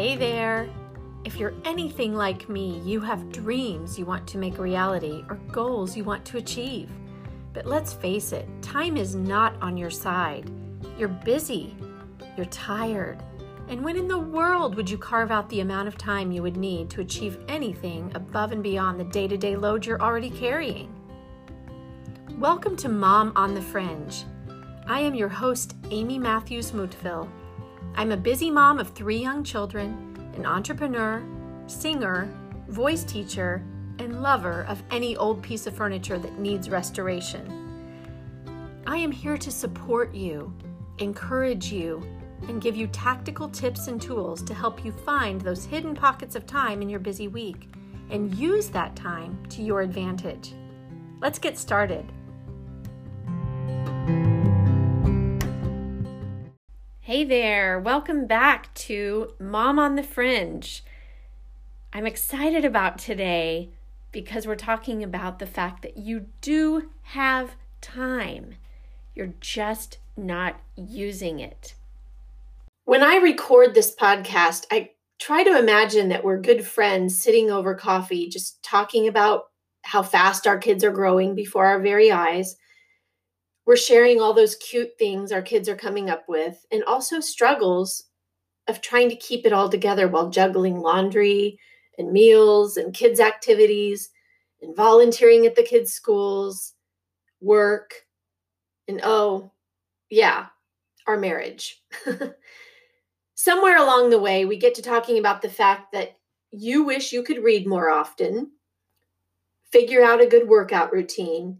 Hey there! If you're anything like me, you have dreams you want to make reality or goals you want to achieve. But let's face it, time is not on your side. You're busy, you're tired, and when in the world would you carve out the amount of time you would need to achieve anything above and beyond the day-to-day load you're already carrying? Welcome to Mom on the Fringe. I am your host, Amy Matthews Mootville. I'm a busy mom of 3 young children, an entrepreneur, singer, voice teacher, and lover of any old piece of furniture that needs restoration. I am here to support you, encourage you, and give you tactical tips and tools to help you find those hidden pockets of time in your busy week and use that time to your advantage. Let's get started. Hey there, welcome back to Mom on the Fringe. I'm excited about today because we're talking about the fact that you do have time. You're just not using it. When I record this podcast, I try to imagine that we're good friends sitting over coffee, just talking about how fast our kids are growing before our very eyes. We're sharing all those cute things our kids are coming up with and also struggles of trying to keep it all together while juggling laundry and meals and kids' activities and volunteering at the kids' schools, work, and our marriage. Somewhere along the way, we get to talking about the fact that you wish you could read more often, figure out a good workout routine,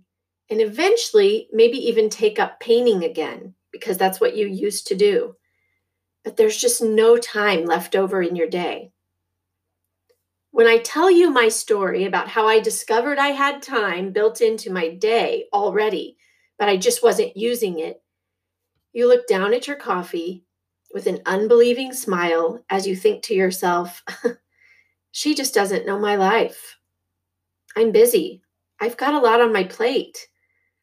and eventually maybe even take up painting again because that's what you used to do. But there's just no time left over in your day. When I tell you my story about how I discovered I had time built into my day already, but I just wasn't using it, you look down at your coffee with an unbelieving smile as you think to yourself, she just doesn't know my life. I'm busy. I've got a lot on my plate.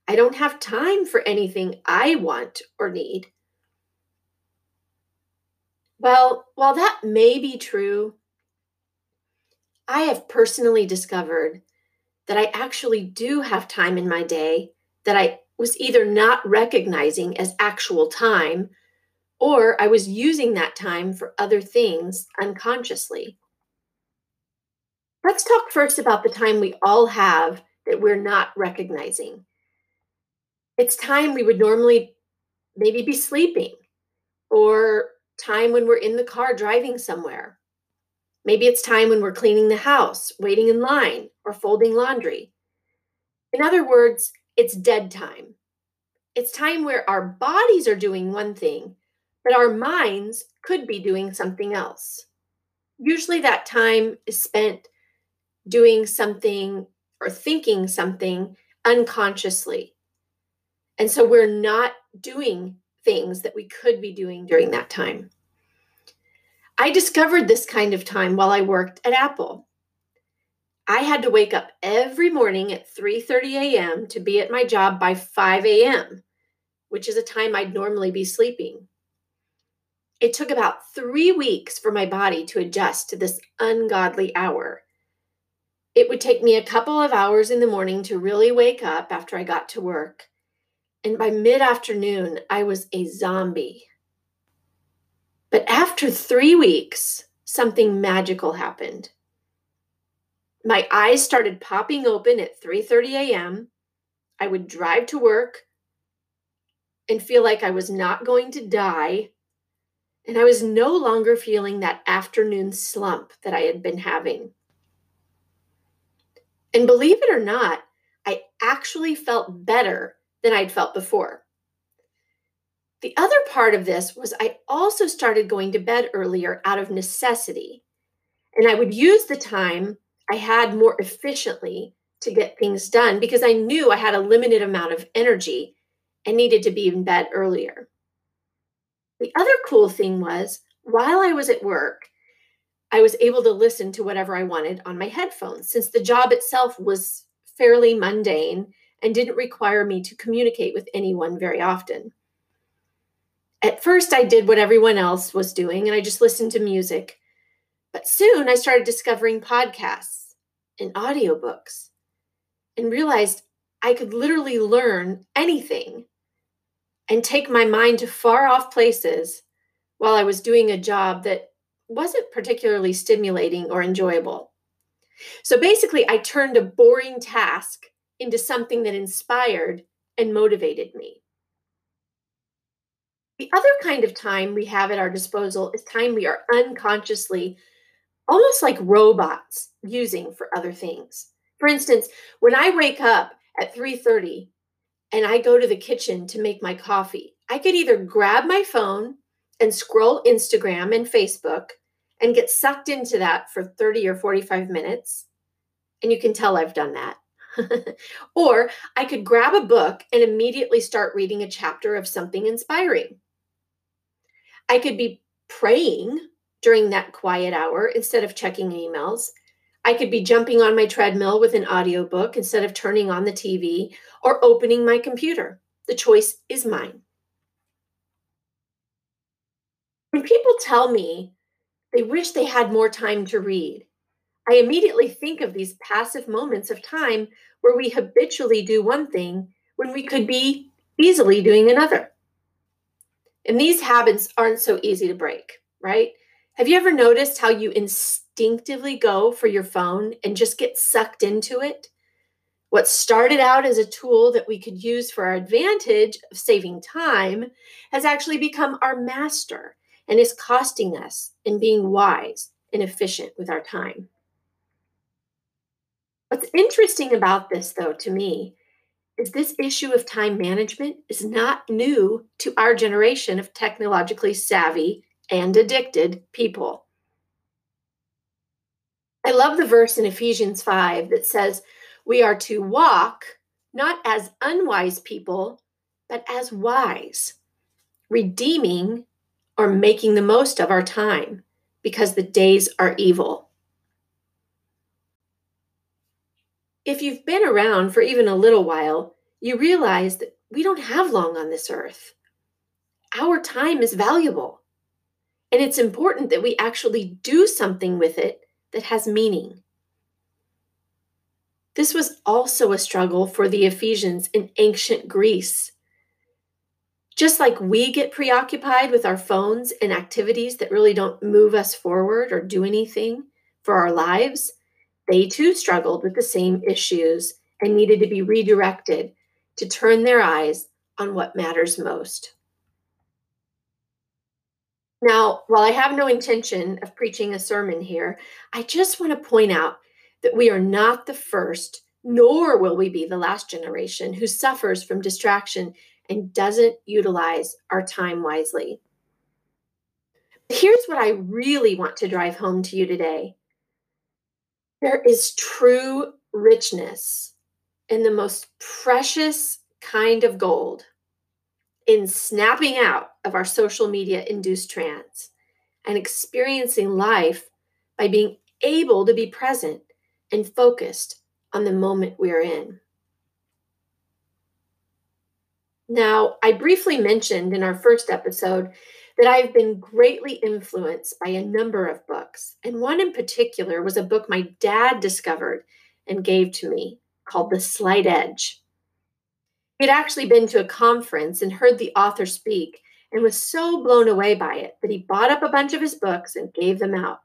I don't have time for anything I want or need. Well, while that may be true, I have personally discovered that I actually do have time in my day that I was either not recognizing as actual time, or I was using that time for other things unconsciously. Let's talk first about the time we all have that we're not recognizing. It's time we would normally maybe be sleeping, or time when we're in the car driving somewhere. Maybe it's time when we're cleaning the house, waiting in line, or folding laundry. In other words, it's dead time. It's time where our bodies are doing one thing, but our minds could be doing something else. Usually that time is spent doing something or thinking something unconsciously. And so we're not doing things that we could be doing during that time. I discovered this kind of time while I worked at Apple. I had to wake up every morning at 3:30 a.m. to be at my job by 5 a.m., which is a time I'd normally be sleeping. It took about 3 weeks for my body to adjust to this ungodly hour. It would take me a couple of hours in the morning to really wake up after I got to work. And by mid-afternoon, I was a zombie. But after 3 weeks, something magical happened. My eyes started popping open at 3:30 a.m. I would drive to work and feel like I was not going to die. And I was no longer feeling that afternoon slump that I had been having. And believe it or not, I actually felt better than I'd felt before. The other part of this was I also started going to bed earlier out of necessity. And I would use the time I had more efficiently to get things done because I knew I had a limited amount of energy and needed to be in bed earlier. The other cool thing was, while I was at work, I was able to listen to whatever I wanted on my headphones since the job itself was fairly mundane and didn't require me to communicate with anyone very often. At first, I did what everyone else was doing, and I just listened to music. But soon I started discovering podcasts and audiobooks and realized I could literally learn anything and take my mind to far off places while I was doing a job that wasn't particularly stimulating or enjoyable. So basically, I turned a boring task into something that inspired and motivated me. The other kind of time we have at our disposal is time we are unconsciously, almost like robots, using for other things. For instance, when I wake up at 3:30 and I go to the kitchen to make my coffee, I could either grab my phone and scroll Instagram and Facebook and get sucked into that for 30 or 45 minutes. And you can tell I've done that. Or I could grab a book and immediately start reading a chapter of something inspiring. I could be praying during that quiet hour instead of checking emails. I could be jumping on my treadmill with an audiobook instead of turning on the TV or opening my computer. The choice is mine. When people tell me they wish they had more time to read, I immediately think of these passive moments of time where we habitually do one thing when we could be easily doing another. And these habits aren't so easy to break, right? Have you ever noticed how you instinctively go for your phone and just get sucked into it? What started out as a tool that we could use for our advantage of saving time has actually become our master and is costing us in being wise and efficient with our time. What's interesting about this, though, to me, is this issue of time management is not new to our generation of technologically savvy and addicted people. I love the verse in Ephesians 5 that says, we are to walk not as unwise people, but as wise, redeeming or making the most of our time, because the days are evil. If you've been around for even a little while, you realize that we don't have long on this earth. Our time is valuable, and it's important that we actually do something with it that has meaning. This was also a struggle for the Ephesians in ancient Greece. Just like we get preoccupied with our phones and activities that really don't move us forward or do anything for our lives, they too struggled with the same issues and needed to be redirected to turn their eyes on what matters most. Now, while I have no intention of preaching a sermon here, I just want to point out that we are not the first, nor will we be the last generation who suffers from distraction and doesn't utilize our time wisely. Here's what I really want to drive home to you today. There is true richness in the most precious kind of gold in snapping out of our social media-induced trance and experiencing life by being able to be present and focused on the moment we are in. Now, I briefly mentioned in our first episode that I've been greatly influenced by a number of books. And one in particular was a book my dad discovered and gave to me called The Slight Edge. He had actually been to a conference and heard the author speak and was so blown away by it that he bought up a bunch of his books and gave them out.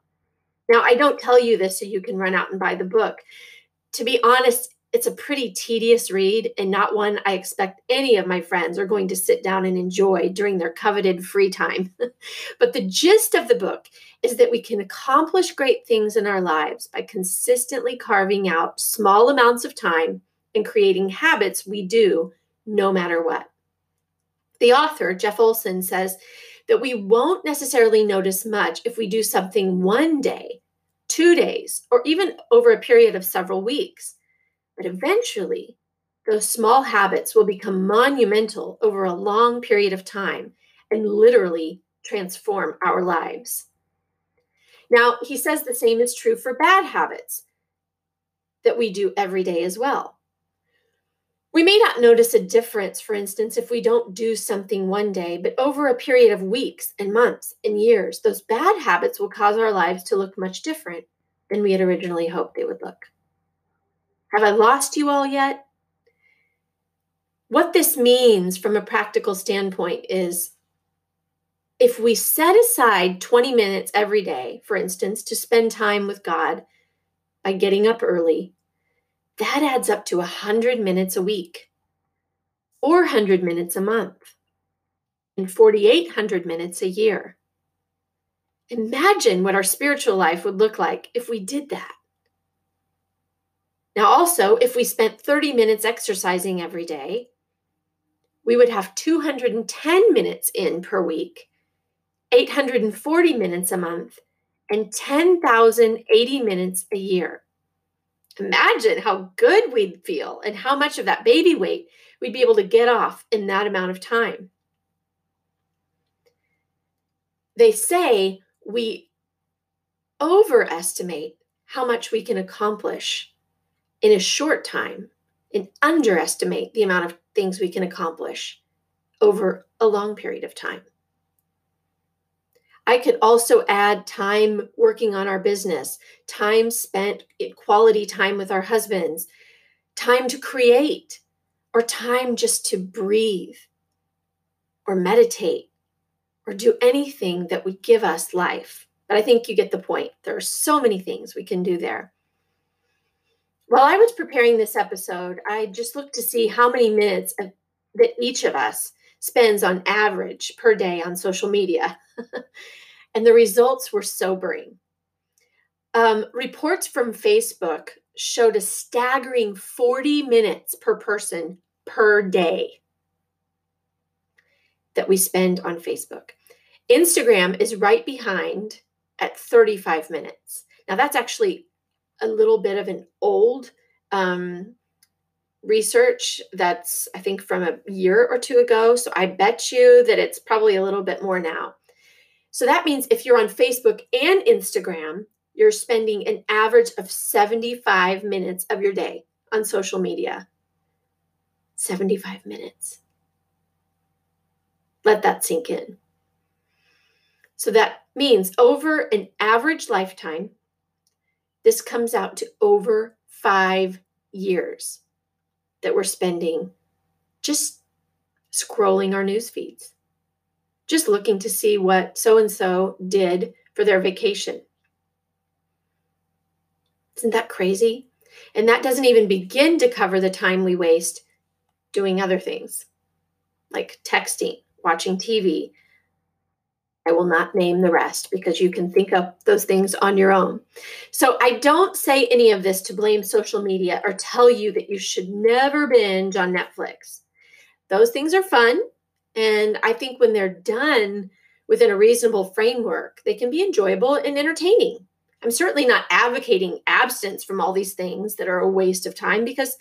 Now, I don't tell you this so you can run out and buy the book. To be honest, it's a pretty tedious read and not one I expect any of my friends are going to sit down and enjoy during their coveted free time. But the gist of the book is that we can accomplish great things in our lives by consistently carving out small amounts of time and creating habits we do no matter what. The author, Jeff Olson, says that we won't necessarily notice much if we do something one day, 2 days, or even over a period of several weeks. But eventually, those small habits will become monumental over a long period of time and literally transform our lives. Now, he says the same is true for bad habits that we do every day as well. We may not notice a difference, for instance, if we don't do something one day, but over a period of weeks and months and years, those bad habits will cause our lives to look much different than we had originally hoped they would look. Have I lost you all yet? What this means from a practical standpoint is if we set aside 20 minutes every day, for instance, to spend time with God by getting up early, that adds up to 100 minutes a week, 400 minutes a month, and 4,800 minutes a year. Imagine what our spiritual life would look like if we did that. Now, also, if we spent 30 minutes exercising every day, we would have 210 minutes in per week, 840 minutes a month, and 10,080 minutes a year. Imagine how good we'd feel and how much of that baby weight we'd be able to get off in that amount of time. They say we overestimate how much we can accomplish in a short time and underestimate the amount of things we can accomplish over a long period of time. I could also add time working on our business, time spent in quality time with our husbands, time to create, or time just to breathe or meditate or do anything that would give us life. But I think you get the point. There are so many things we can do there. While I was preparing this episode, I just looked to see how many minutes that each of us spends on average per day on social media. And the results were sobering. Reports from Facebook showed a staggering 40 minutes per person per day that we spend on Facebook. Instagram is right behind at 35 minutes. Now, that's actually a little bit of an old research that's, I think, from a year or two ago. So I bet you that it's probably a little bit more now. So that means if you're on Facebook and Instagram, you're spending an average of 75 minutes of your day on social media. 75 minutes. Let that sink in. So that means over an average lifetime, this comes out to over 5 years that we're spending just scrolling our news feeds, just looking to see what so-and-so did for their vacation. Isn't that crazy? And that doesn't even begin to cover the time we waste doing other things like texting, watching TV. I will not name the rest because you can think up those things on your own. So I don't say any of this to blame social media or tell you that you should never binge on Netflix. Those things are fun. And I think when they're done within a reasonable framework, they can be enjoyable and entertaining. I'm certainly not advocating abstinence from all these things that are a waste of time because,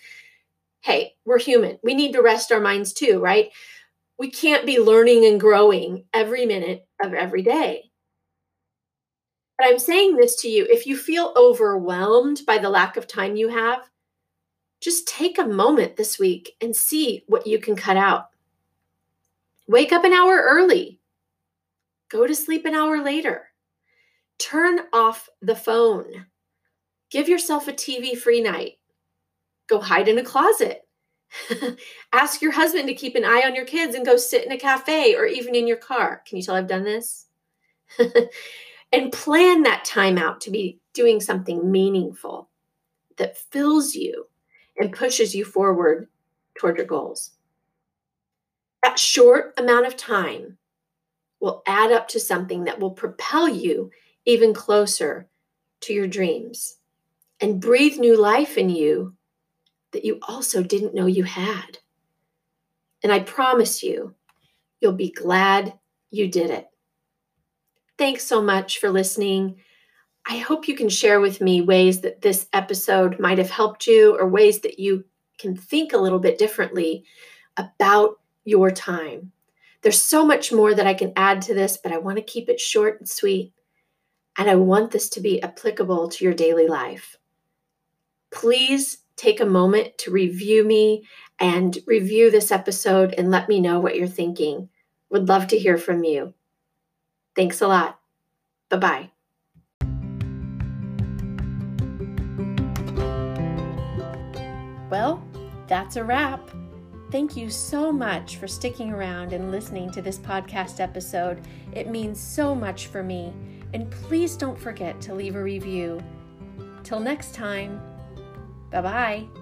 hey, we're human. We need to rest our minds too, right? We can't be learning and growing every minute of every day. But I'm saying this to you, if you feel overwhelmed by the lack of time you have, just take a moment this week and see what you can cut out. Wake up an hour early. Go to sleep an hour later. Turn off the phone. Give yourself a TV-free night. Go hide in a closet. Ask your husband to keep an eye on your kids and go sit in a cafe or even in your car. Can you tell I've done this? And plan that time out to be doing something meaningful that fills you and pushes you forward toward your goals. That short amount of time will add up to something that will propel you even closer to your dreams and breathe new life in you that you also didn't know you had. And I promise you, you'll be glad you did it. Thanks so much for listening. I hope you can share with me ways that this episode might have helped you or ways that you can think a little bit differently about your time. There's so much more that I can add to this, but I want to keep it short and sweet. And I want this to be applicable to your daily life. Please take a moment to review me and review this episode and let me know what you're thinking. Would love to hear from you. Thanks a lot. Bye-bye. Well, that's a wrap. Thank you so much for sticking around and listening to this podcast episode. It means so much for me. And please don't forget to leave a review. Till next time, bye-bye.